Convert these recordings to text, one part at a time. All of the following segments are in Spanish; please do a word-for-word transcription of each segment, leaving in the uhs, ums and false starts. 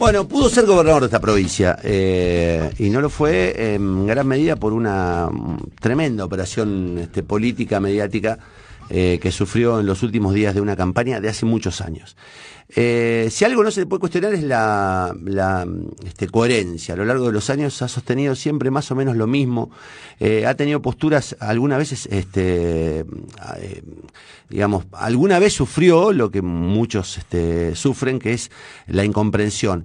Bueno, pudo ser gobernador de esta provincia, eh, y no lo fue en gran medida por una tremenda operación este, política, mediática, eh, que sufrió en los últimos días de una campaña de hace muchos años. Eh, si algo no se le puede cuestionar es la, la este, coherencia. A lo largo de los años ha sostenido siempre más o menos lo mismo, eh, ha tenido posturas algunas veces, este, eh, digamos, alguna vez sufrió lo que muchos este, sufren, que es la incomprensión.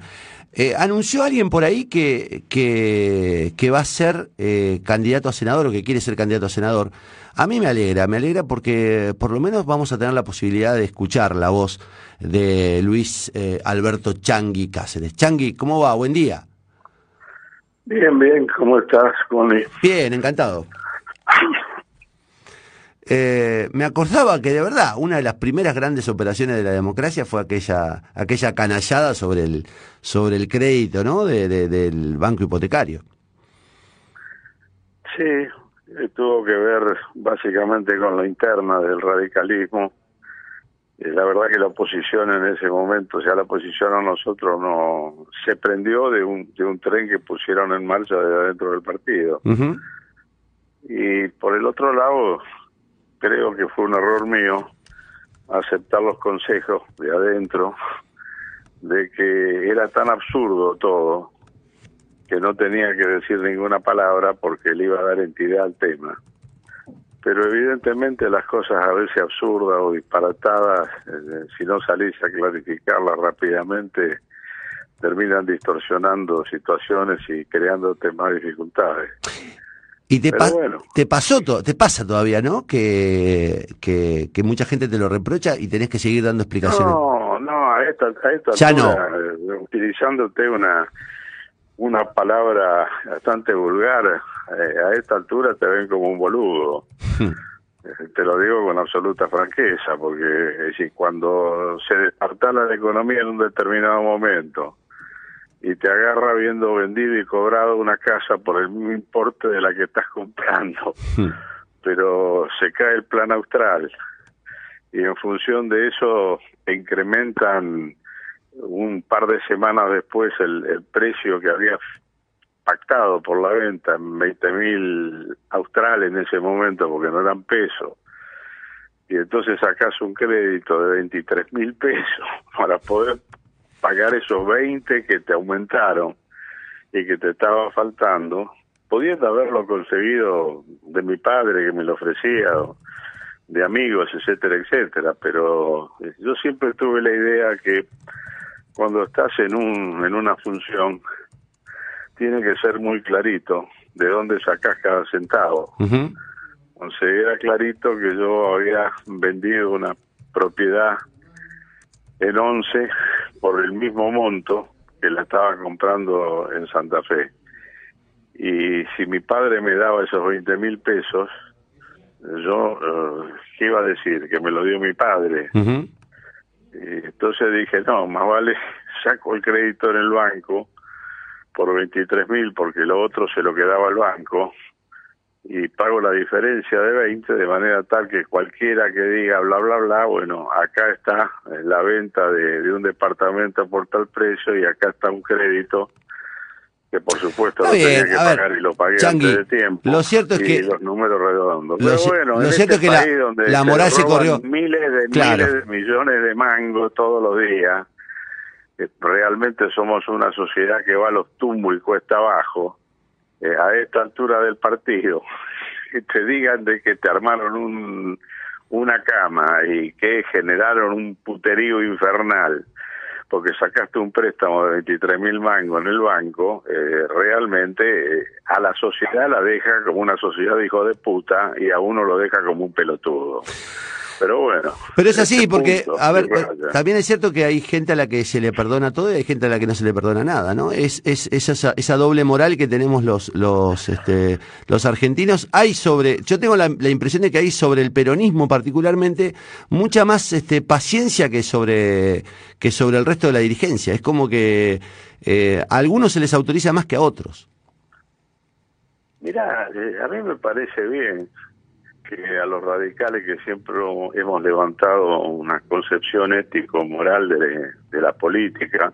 Eh, anunció alguien por ahí que, que, que va a ser eh, candidato a senador, o que quiere ser candidato a senador. A mí me alegra, me alegra porque por lo menos vamos a tener la posibilidad de escuchar la voz de Luis eh, Alberto Changui Cáceres. Changui, ¿cómo va? Buen día. Bien, bien, ¿cómo estás, Connie? Bien, encantado. Eh, me acordaba que de verdad una de las primeras grandes operaciones de la democracia fue aquella aquella canallada sobre el sobre el crédito, ¿no? De, de, del banco hipotecario. Sí, tuvo que ver básicamente con la interna del radicalismo. Eh, la verdad que la oposición en ese momento, o sea, la oposición a nosotros no se prendió de un de un tren que pusieron en marcha desde adentro del partido. Uh-huh. Y por el otro lado, creo que fue un error mío aceptar los consejos de adentro de que era tan absurdo todo que no tenía que decir ninguna palabra porque le iba a dar entidad al tema. Pero evidentemente las cosas a veces absurdas o disparatadas, eh, si no salís a clarificarlas rápidamente, terminan distorsionando situaciones y creándote más dificultades. Y te, pa bueno. te pasó to te pasa todavía, ¿no? Que, que, que mucha gente te lo reprocha y tenés que seguir dando explicaciones. No, no, a esta, a esta ya altura, no. Utilizándote una, una palabra bastante vulgar, eh, a esta altura te ven como un boludo. Te lo digo con absoluta franqueza, porque es decir, cuando se destartala la economía en un determinado momento y te agarra habiendo vendido y cobrado una casa por el mismo importe de la que estás comprando. Sí. Pero se cae el plan austral y en función de eso incrementan un par de semanas después el, el precio que había pactado por la venta en veinte mil australes en ese momento, porque no eran pesos. Y entonces sacás un crédito de veintitrés mil pesos para poder pagar esos veinte que te aumentaron y que te estaba faltando, pudiendo haberlo conseguido de mi padre que me lo ofrecía, de amigos, etcétera, etcétera. Pero yo siempre tuve la idea que cuando estás en un en una función tiene que ser muy clarito de dónde sacás cada centavo. Uh-huh. Entonces era clarito que yo había vendido una propiedad en once por el mismo monto que la estaba comprando en Santa Fe. Y si mi padre me daba esos veinte mil pesos, yo, ¿qué iba a decir? Que me lo dio mi padre. Uh-huh. Y entonces dije, no, más vale saco el crédito en el banco por veintitrés mil, porque lo otro se lo quedaba al banco, y pago la diferencia de veinte, de manera tal que cualquiera que diga bla, bla, bla, bueno, acá está la venta de, de un departamento por tal precio y acá está un crédito que por supuesto lo tenía que pagar y lo pagué antes de tiempo. Lo cierto es que los números redondos. Pero bueno, lo cierto es que la moral se corrió. Miles de miles de millones de mangos todos los días. Realmente somos una sociedad que va a los tumbos y cuesta abajo. Eh, a esta altura del partido, que te digan de que te armaron un, una cama y que generaron un puterío infernal porque sacaste un préstamo de veintitrés mil mangos en el banco, eh, realmente eh, a la sociedad la deja como una sociedad de hijo de puta y a uno lo deja como un pelotudo. Pero bueno. Pero es así, este porque, punto, a ver, eh, también es cierto que hay gente a la que se le perdona todo y hay gente a la que no se le perdona nada, ¿no? Es, es, es esa, esa doble moral que tenemos los los este, los argentinos. Hay sobre, yo tengo la, la impresión de que hay sobre el peronismo particularmente mucha más este, paciencia que sobre que sobre el resto de la dirigencia. Es como que eh, a algunos se les autoriza más que a otros. Mirá, eh, a mí me parece bien que a los radicales que siempre hemos levantado una concepción ético-moral de, de la política,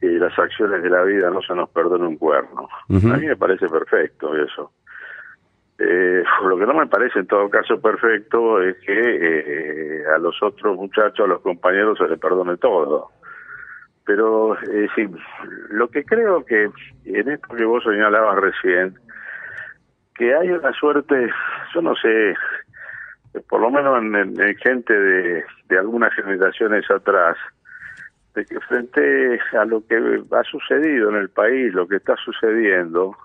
que las acciones de la vida no se nos perdone un cuerno. Uh-huh. A mí me parece perfecto eso. Eh, lo que no me parece en todo caso perfecto es que eh, a los otros muchachos, a los compañeros, se les perdone todo. Pero eh, sí, lo que creo que en esto que vos señalabas recién, que hay una suerte, yo no sé, por lo menos en, en, en gente de, de algunas generaciones atrás, de que frente a lo que ha sucedido en el país, lo que está sucediendo,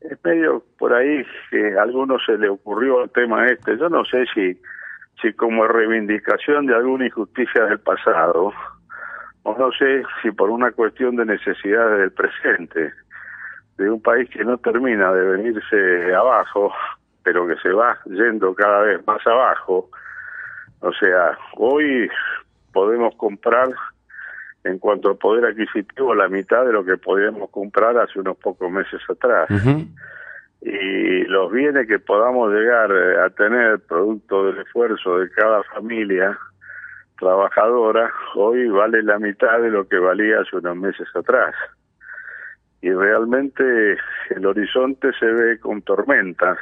es medio por ahí que a algunos se le ocurrió el tema este. Yo no sé si, si como reivindicación de alguna injusticia del pasado, o no sé si por una cuestión de necesidades del presente, de un país que no termina de venirse abajo, pero que se va yendo cada vez más abajo. O sea, hoy podemos comprar, en cuanto al poder adquisitivo, la mitad de lo que podíamos comprar hace unos pocos meses atrás. Uh-huh. Y los bienes que podamos llegar a tener, producto del esfuerzo de cada familia trabajadora, hoy vale la mitad de lo que valía hace unos meses atrás. Y realmente el horizonte se ve con tormentas,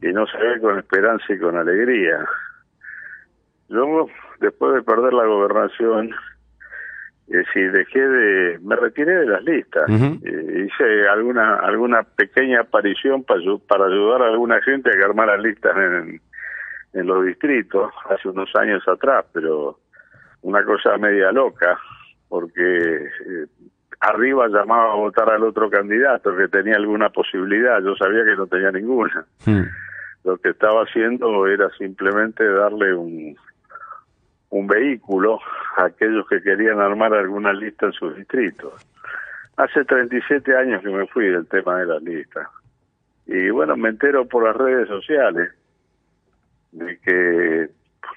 y no se ve con esperanza y con alegría. Yo, después de perder la gobernación, Eh, si dejé de, me retiré de las listas. Uh-huh. eh, hice alguna alguna pequeña aparición para para ayudar a alguna gente a que armara listas en, en los distritos hace unos años atrás, pero una cosa media loca, porque eh, arriba llamaba a votar al otro candidato que tenía alguna posibilidad, yo sabía que no tenía ninguna. Uh-huh. Lo que estaba haciendo era simplemente darle un un vehículo a aquellos que querían armar alguna lista en sus distritos. Hace treinta y siete años que me fui del tema de las listas. Y bueno, me entero por las redes sociales de que,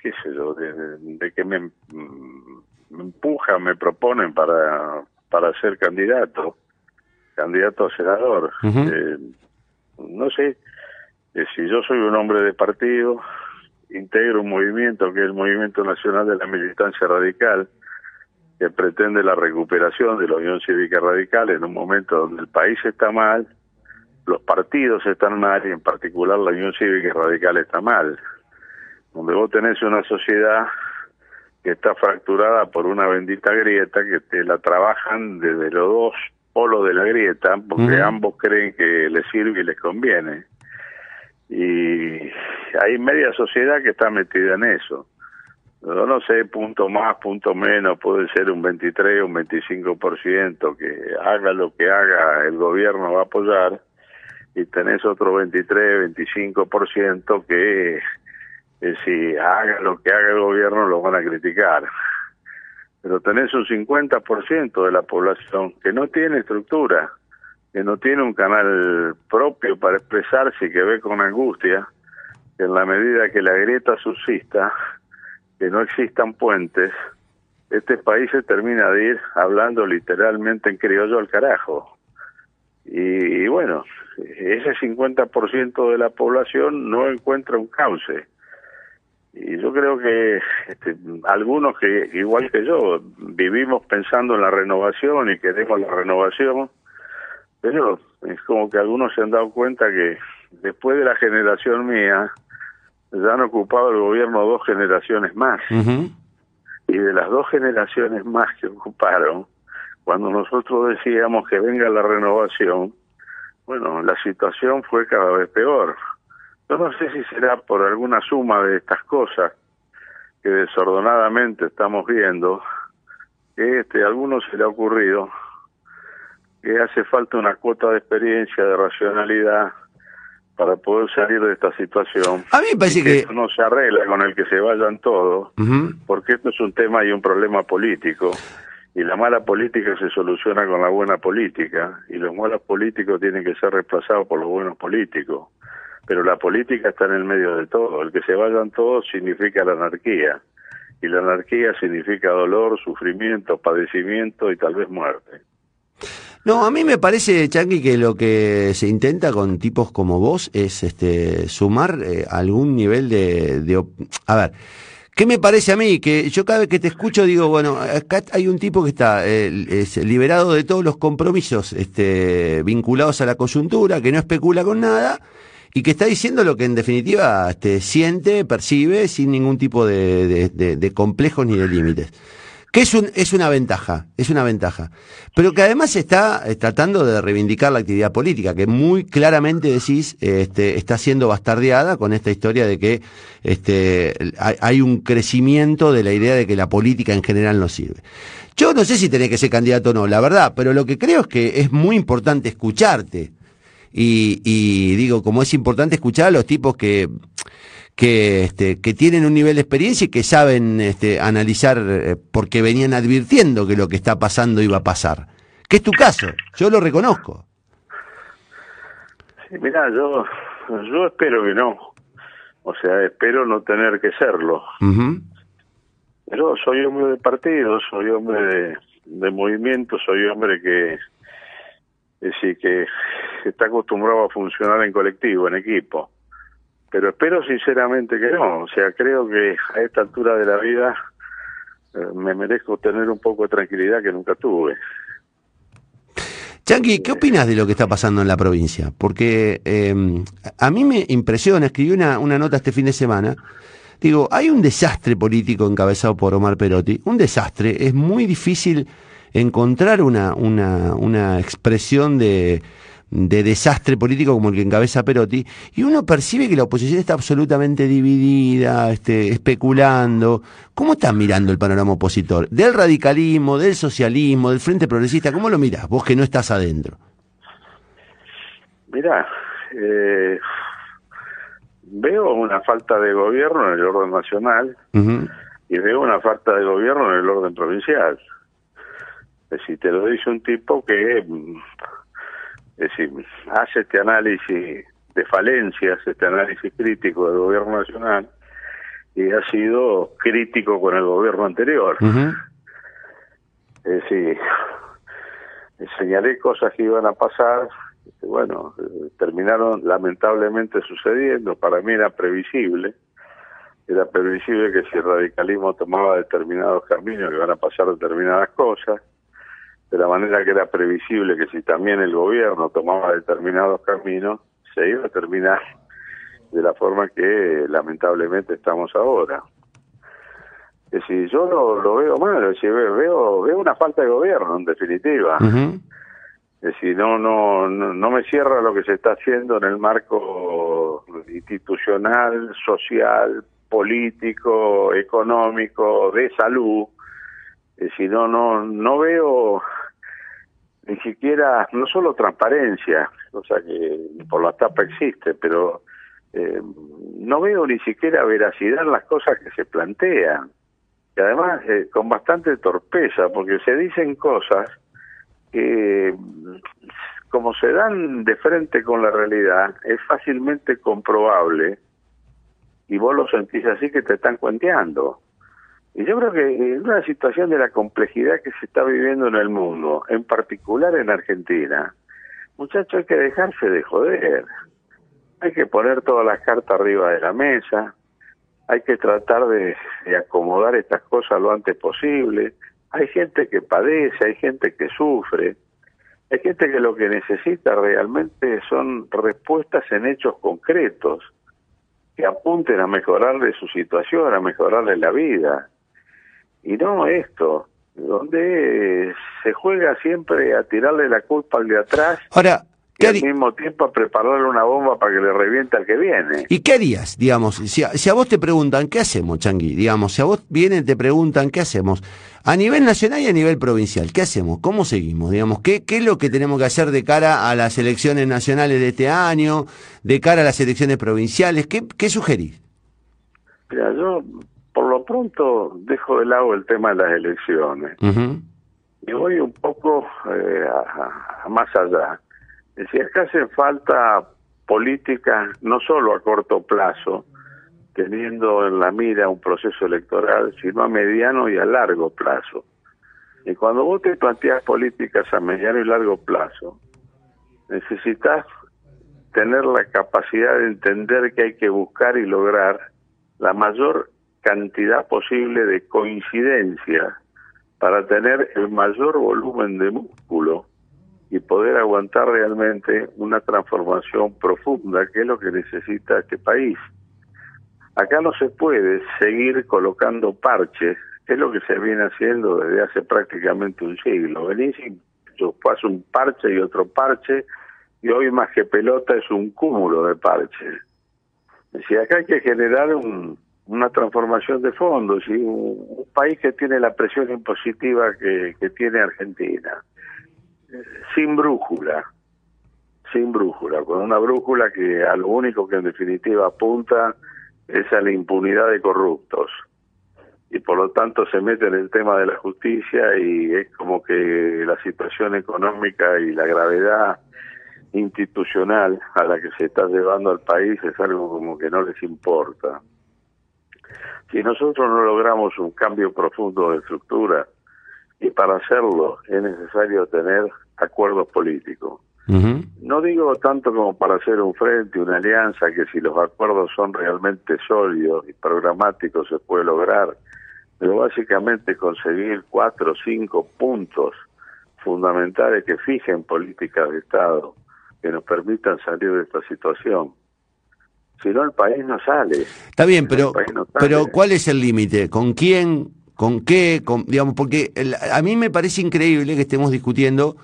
qué sé yo, de, de que me, me empujan, me proponen para, para ser candidato, candidato a senador. Uh-huh. Eh, no sé, eh, si yo soy un hombre de partido, integro un movimiento que es el Movimiento Nacional de la Militancia Radical, que pretende la recuperación de la Unión Cívica Radical en un momento donde el país está mal, los partidos están mal, y en particular la Unión Cívica Radical está mal. Donde vos tenés una sociedad que está fracturada por una bendita grieta, que te la trabajan desde los dos polos de la grieta, porque mm. ambos creen que les sirve y les conviene. Y hay media sociedad que está metida en eso. Yo no sé, punto más, punto menos, puede ser un veintitrés, un veinticinco por ciento, que haga lo que haga, el gobierno va a apoyar, y tenés otro veintitrés, veinticinco por ciento que, que si haga lo que haga el gobierno lo van a criticar. Pero tenés un cincuenta por ciento de la población que no tiene estructura, que no tiene un canal propio para expresarse y que ve con angustia que en la medida que la grieta subsista, que no existan puentes, este país se termina de ir hablando literalmente en criollo al carajo. Y, y bueno, ese cincuenta por ciento de la población no encuentra un cauce. Y yo creo que este, algunos que, igual que yo, vivimos pensando en la renovación y queremos la renovación, pero es como que algunos se han dado cuenta que después de la generación mía ya han ocupado el gobierno dos generaciones más. Uh-huh. Y de las dos generaciones más que ocuparon, cuando nosotros decíamos que venga la renovación, bueno, la situación fue cada vez peor. Yo no sé si será por alguna suma de estas cosas que desordenadamente estamos viendo, que este, a algunos se le ha ocurrido que hace falta una cuota de experiencia, de racionalidad, para poder salir de esta situación. A mí me parece que, que esto no se arregla con el que se vayan todos, uh-huh, porque esto es un tema y un problema político, y la mala política se soluciona con la buena política, y los malos políticos tienen que ser reemplazados por los buenos políticos. Pero la política está en el medio de todo. El que se vayan todos significa la anarquía, y la anarquía significa dolor, sufrimiento, padecimiento y tal vez muerte. No, a mí me parece, Changui, que lo que se intenta con tipos como vos es este, sumar eh, algún nivel de, de... A ver, ¿Qué me parece a mí? Que yo cada vez que te escucho digo, bueno, acá hay un tipo que está eh, es liberado de todos los compromisos este, vinculados a la coyuntura, que no especula con nada y que está diciendo lo que en definitiva este, siente, percibe, sin ningún tipo de, de, de, de complejos ni de límites. Que es, un, es una ventaja, es una ventaja. Pero que además está tratando de reivindicar la actividad política, que muy claramente decís este, está siendo bastardeada con esta historia de que este, hay un crecimiento de la idea de que la política en general no sirve. Yo no sé si tenés que ser candidato o no, la verdad, pero lo que creo es que es muy importante escucharte. Y, y digo, como es importante escuchar a los tipos que... Que, este, que tienen un nivel de experiencia y que saben este, analizar eh, porque venían advirtiendo que lo que está pasando iba a pasar. Que es tu caso, yo lo reconozco. Sí, mirá, yo, yo espero que no. O sea, espero no tener que serlo. Uh-huh. Pero soy hombre de partido, soy hombre de, de movimiento, soy hombre que, es decir, que está acostumbrado a funcionar en colectivo, en equipo. Pero espero sinceramente que no, o sea, creo que a esta altura de la vida eh, me merezco tener un poco de tranquilidad que nunca tuve. Changui, ¿qué opinas de lo que está pasando en la provincia? Porque eh, a mí me impresiona, escribí una, una nota este fin de semana, digo, hay un desastre político encabezado por Omar Perotti, un desastre, es muy difícil encontrar una, una, una expresión de... de desastre político como el que encabeza Perotti, y uno percibe que la oposición está absolutamente dividida, este, especulando. ¿Cómo estás mirando el panorama opositor? Del radicalismo, del socialismo, del Frente Progresista, ¿cómo lo mirás? Vos que no estás adentro. Mirá, eh, veo una falta de gobierno en el orden nacional, uh-huh, y veo una falta de gobierno en el orden provincial. Es decir, te lo dice un tipo que... Es decir, hace este análisis de falencias, este análisis crítico del gobierno nacional, y ha sido crítico con el gobierno anterior. Uh-huh. Es decir, señalé cosas que iban a pasar, que, bueno, terminaron lamentablemente sucediendo. Para mí era previsible, era previsible que si el radicalismo tomaba determinados caminos, iban a pasar determinadas cosas. De la manera que era previsible que si también el gobierno tomaba determinados caminos, se iba a terminar de la forma que lamentablemente estamos ahora. Es decir, yo lo, lo veo mal, es decir, veo, veo una falta de gobierno, en definitiva. Uh-huh. Es decir, no, no, no, no me cierra lo que se está haciendo en el marco institucional, social, político, económico, de salud. Es decir, no, no, no veo ni siquiera, no solo transparencia, cosa que por la tapa existe, pero eh, no veo ni siquiera veracidad en las cosas que se plantean. Y además eh, con bastante torpeza, porque se dicen cosas que, como se dan de frente con la realidad, es fácilmente comprobable y vos lo sentís así que te están cuenteando. Y yo creo que en una situación de la complejidad que se está viviendo en el mundo, en particular en Argentina, muchachos, hay que dejarse de joder. Hay que poner todas las cartas arriba de la mesa, hay que tratar de, de acomodar estas cosas lo antes posible. Hay gente que padece, hay gente que sufre, hay gente que lo que necesita realmente son respuestas en hechos concretos que apunten a mejorarle su situación, a mejorarle la vida. Y no esto, donde se juega siempre a tirarle la culpa al de atrás. Ahora, y al mismo tiempo a prepararle una bomba para que le reviente al que viene. ¿Y qué harías, digamos? Si a, si a vos te preguntan, ¿qué hacemos, Changui? Digamos, si a vos vienen y te preguntan, ¿qué hacemos? A nivel nacional y a nivel provincial, ¿qué hacemos? ¿Cómo seguimos? Digamos, ¿qué, qué es lo que tenemos que hacer de cara a las elecciones nacionales de este año, de cara a las elecciones provinciales? ¿Qué, qué sugerís? Mira, yo... Por lo pronto dejo de lado el tema de las elecciones. Uh-huh. Y voy un poco eh, a, a más allá. Es decir, acá hacen falta políticas no solo a corto plazo, teniendo en la mira un proceso electoral, sino a mediano y a largo plazo. Y cuando vos te planteas políticas a mediano y largo plazo, necesitas tener la capacidad de entender que hay que buscar y lograr la mayor cantidad posible de coincidencias para tener el mayor volumen de músculo y poder aguantar realmente una transformación profunda, que es lo que necesita este país. Acá no se puede seguir colocando parches, que es lo que se viene haciendo desde hace prácticamente un siglo. Venís y pasa un parche y otro parche, y hoy más que pelota es un cúmulo de parches. Es decir, acá hay que generar un, una transformación de fondo, ¿sí? un, un país que tiene la presión impositiva que, que tiene Argentina, sin brújula, sin brújula, con una brújula que a lo único que en definitiva apunta es a la impunidad de corruptos, y por lo tanto se mete en el tema de la justicia, y es como que la situación económica y la gravedad institucional a la que se está llevando al país es algo como que no les importa. Si nosotros no logramos un cambio profundo de estructura, y para hacerlo es necesario tener acuerdos políticos. Uh-huh. No digo tanto como para hacer un frente, una alianza, que si los acuerdos son realmente sólidos y programáticos se puede lograr, pero básicamente conseguir cuatro o cinco puntos fundamentales que fijen políticas de Estado que nos permitan salir de esta situación. Si no, el país no sale. Está bien, si pero, no sale. Pero ¿cuál es el límite? ¿Con quién? ¿Con qué? Con, digamos, porque el, a mí me parece increíble que estemos discutiendo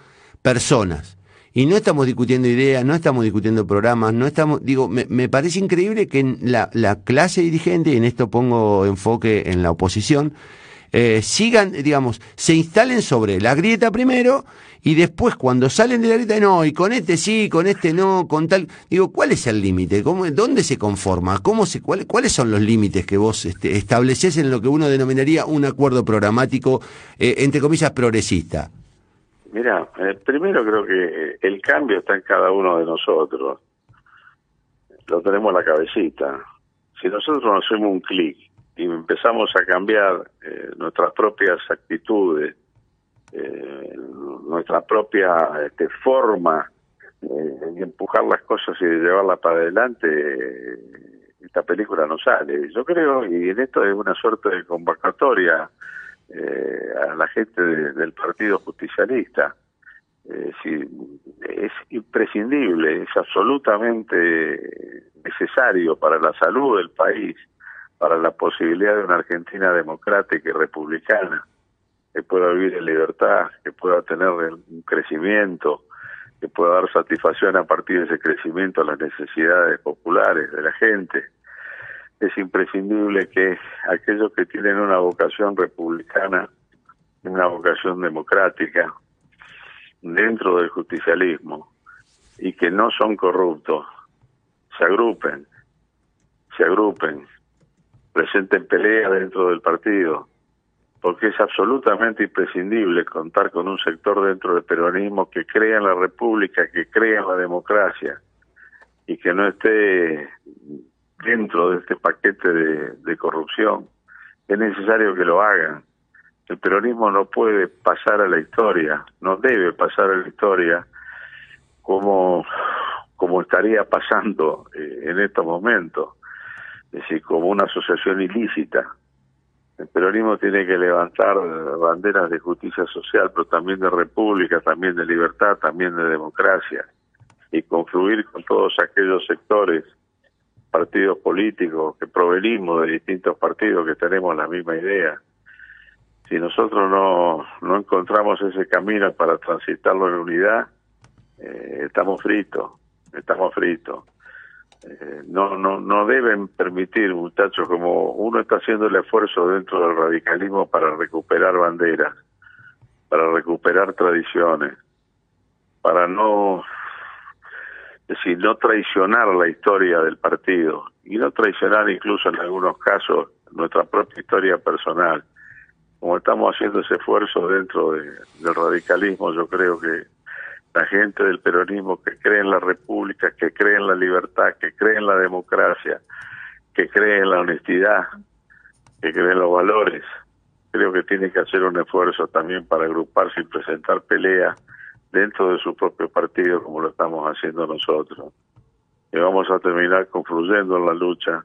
personas. Y no estamos discutiendo ideas, no estamos discutiendo programas, no estamos... Digo, me, me parece increíble que en la, la clase dirigente, y en esto pongo enfoque en la oposición, eh, sigan, digamos, se instalen sobre la grieta primero, y después cuando salen de la grieta, no, y con este sí, con este no, con tal... Digo, ¿cuál es el límite? ¿Dónde se conforma? ¿Cómo se, cuál, ¿Cuáles son los límites que vos este, establecés en lo que uno denominaría un acuerdo programático, eh, entre comillas, progresista? Mirá, eh, primero creo que el cambio está en cada uno de nosotros. Lo tenemos en la cabecita. Si nosotros nos hacemos un clic y empezamos a cambiar eh, nuestras propias actitudes, eh, nuestra propia este, forma eh, de empujar las cosas y de llevarlas para adelante, eh, esta película no sale. Yo creo, y en esto es una suerte de convocatoria eh, a la gente de, del Partido Justicialista. Eh, si, es imprescindible, es absolutamente necesario para la salud del país, para la posibilidad de una Argentina democrática y republicana, que pueda vivir en libertad, que pueda tener un crecimiento, que pueda dar satisfacción a partir de ese crecimiento a las necesidades populares de la gente. Es imprescindible que aquellos que tienen una vocación republicana, una vocación democrática, dentro del justicialismo, y que no son corruptos, se agrupen, se agrupen, presenten pelea dentro del partido, porque es absolutamente imprescindible contar con un sector dentro del peronismo que crea en la república, que crea en la democracia, y que no esté dentro de este paquete de, de corrupción. Es necesario que lo hagan. El peronismo no puede pasar a la historia, no debe pasar a la historia como, como estaría pasando en estos momentos. Es decir, como una asociación ilícita. El peronismo tiene que levantar banderas de justicia social, pero también de república, también de libertad, también de democracia, y confluir con todos aquellos sectores, partidos políticos, que provenimos de distintos partidos que tenemos la misma idea. Si nosotros no, no encontramos ese camino para transitarlo en unidad, eh, estamos fritos, estamos fritos. Eh, no, no, no deben permitir, muchachos, como uno está haciendo el esfuerzo dentro del radicalismo para recuperar banderas, para recuperar tradiciones, para no, es decir, no traicionar la historia del partido, y no traicionar incluso en algunos casos nuestra propia historia personal. Como estamos haciendo ese esfuerzo dentro de, del radicalismo, yo creo que la gente del peronismo que cree en la república, que cree en la libertad, que cree en la democracia, que cree en la honestidad, que cree en los valores, creo que tiene que hacer un esfuerzo también para agruparse y presentar peleas dentro de su propio partido, como lo estamos haciendo nosotros. Y vamos a terminar confluyendo en la lucha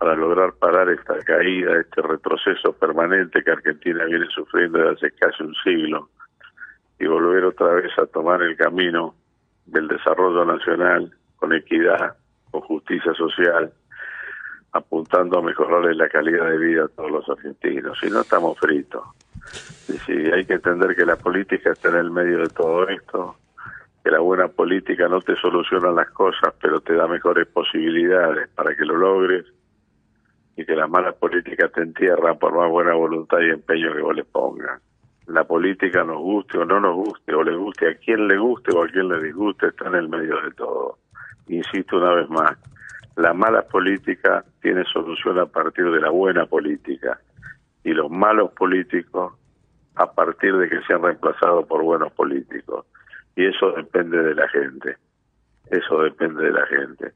para lograr parar esta caída, este retroceso permanente que Argentina viene sufriendo desde hace casi un siglo, y volver otra vez a tomar el camino del desarrollo nacional con equidad, con justicia social, apuntando a mejorarle la calidad de vida a todos los argentinos. Si no, estamos fritos. Y si hay que entender que la política está en el medio de todo esto, que la buena política no te soluciona las cosas, pero te da mejores posibilidades para que lo logres, y que la mala política te entierra por más buena voluntad y empeño que vos le pongas. La política, nos guste o no nos guste, o le guste a quien le guste o a quien le disguste, está en el medio de todo. Insisto una vez más, la mala política tiene solución a partir de la buena política, y los malos políticos a partir de que sean reemplazados por buenos políticos. Y eso depende de la gente, eso depende de la gente.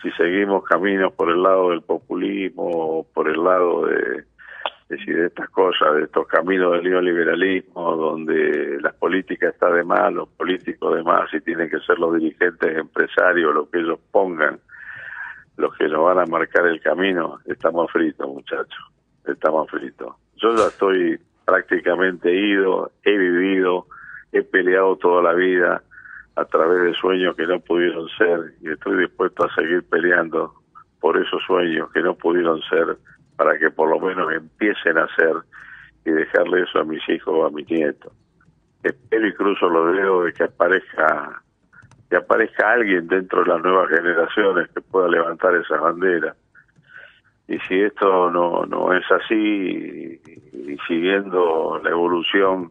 Si seguimos caminos por el lado del populismo, por el lado de, de, de estas cosas, de estos caminos del neoliberalismo, donde la política está de más, los políticos de más, y tienen que ser los dirigentes empresarios, lo que ellos pongan, los que nos van a marcar el camino, estamos fritos, muchachos, estamos fritos. Yo ya estoy prácticamente ido, he vivido, he peleado toda la vida a través de sueños que no pudieron ser, y estoy dispuesto a seguir peleando por esos sueños que no pudieron ser, para que por lo menos empiecen a ser, y dejarle eso a mis hijos o a mis nietos. Espero y cruzo los dedos de que aparezca que aparezca alguien dentro de las nuevas generaciones que pueda levantar esa bandera. Y si esto no, no es así, y, y siguiendo la evolución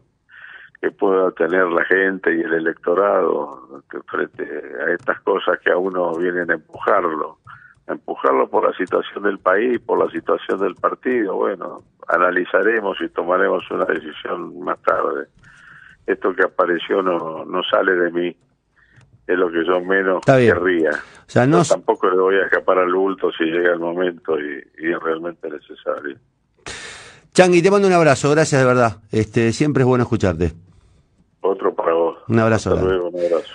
que pueda tener la gente y el electorado frente a estas cosas que a uno vienen a empujarlo, a empujarlo por la situación del país, por la situación del partido, bueno, analizaremos y tomaremos una decisión más tarde. Esto que apareció no, no sale de mí, es lo que yo menos querría. O sea, no... Tampoco le voy a escapar al bulto si llega el momento y, y es realmente necesario. Changui, te mando un abrazo, gracias de verdad. Este, siempre es bueno escucharte. Otro para vos. Un abrazo. Hasta luego, un abrazo.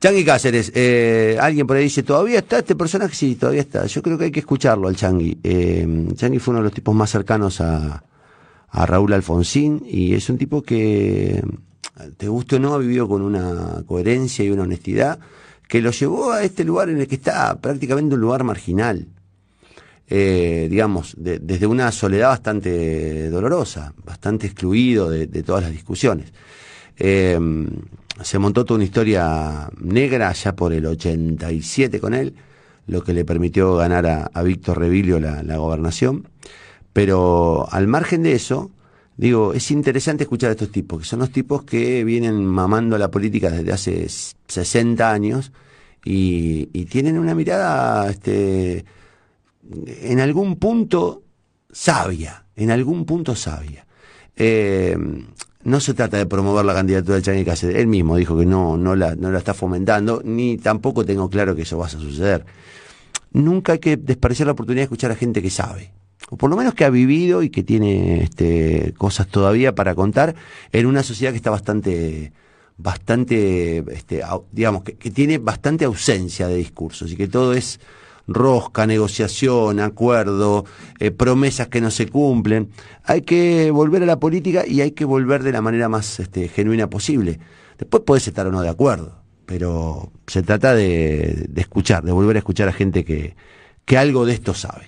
Changui Cáceres, eh, alguien por ahí dice, ¿todavía está este personaje? Sí, todavía está. Yo creo que hay que escucharlo al Changui. Eh, Changui fue uno de los tipos más cercanos a, a Raúl Alfonsín, y es un tipo que, te guste o no, ha vivido con una coherencia y una honestidad que lo llevó a este lugar en el que está, prácticamente un lugar marginal, eh, digamos, de, desde una soledad bastante dolorosa, bastante excluido de, de todas las discusiones. Eh, se montó toda una historia negra allá por el ochenta y siete con él, lo que le permitió ganar a, a Víctor Revilio la, la gobernación, pero al margen de eso, digo, es interesante escuchar a estos tipos, que son los tipos que vienen mamando a la política desde hace sesenta años y, y tienen una mirada, este, en algún punto sabia, en algún punto sabia. Eh, no se trata de promover la candidatura de Changui Cáceres, él mismo dijo que no, no, la, no la está fomentando, ni tampoco tengo claro que eso vaya a suceder. Nunca hay que desperdiciar la oportunidad de escuchar a gente que sabe, o por lo menos que ha vivido y que tiene este, cosas todavía para contar en una sociedad que está bastante, bastante este, digamos, que, que tiene bastante ausencia de discursos, y que todo es rosca, negociación, acuerdo, eh, promesas que no se cumplen. Hay que volver a la política, y hay que volver de la manera más este, genuina posible. Después podés estar o no de acuerdo, pero se trata de, de escuchar, de volver a escuchar a gente que, que algo de esto sabe.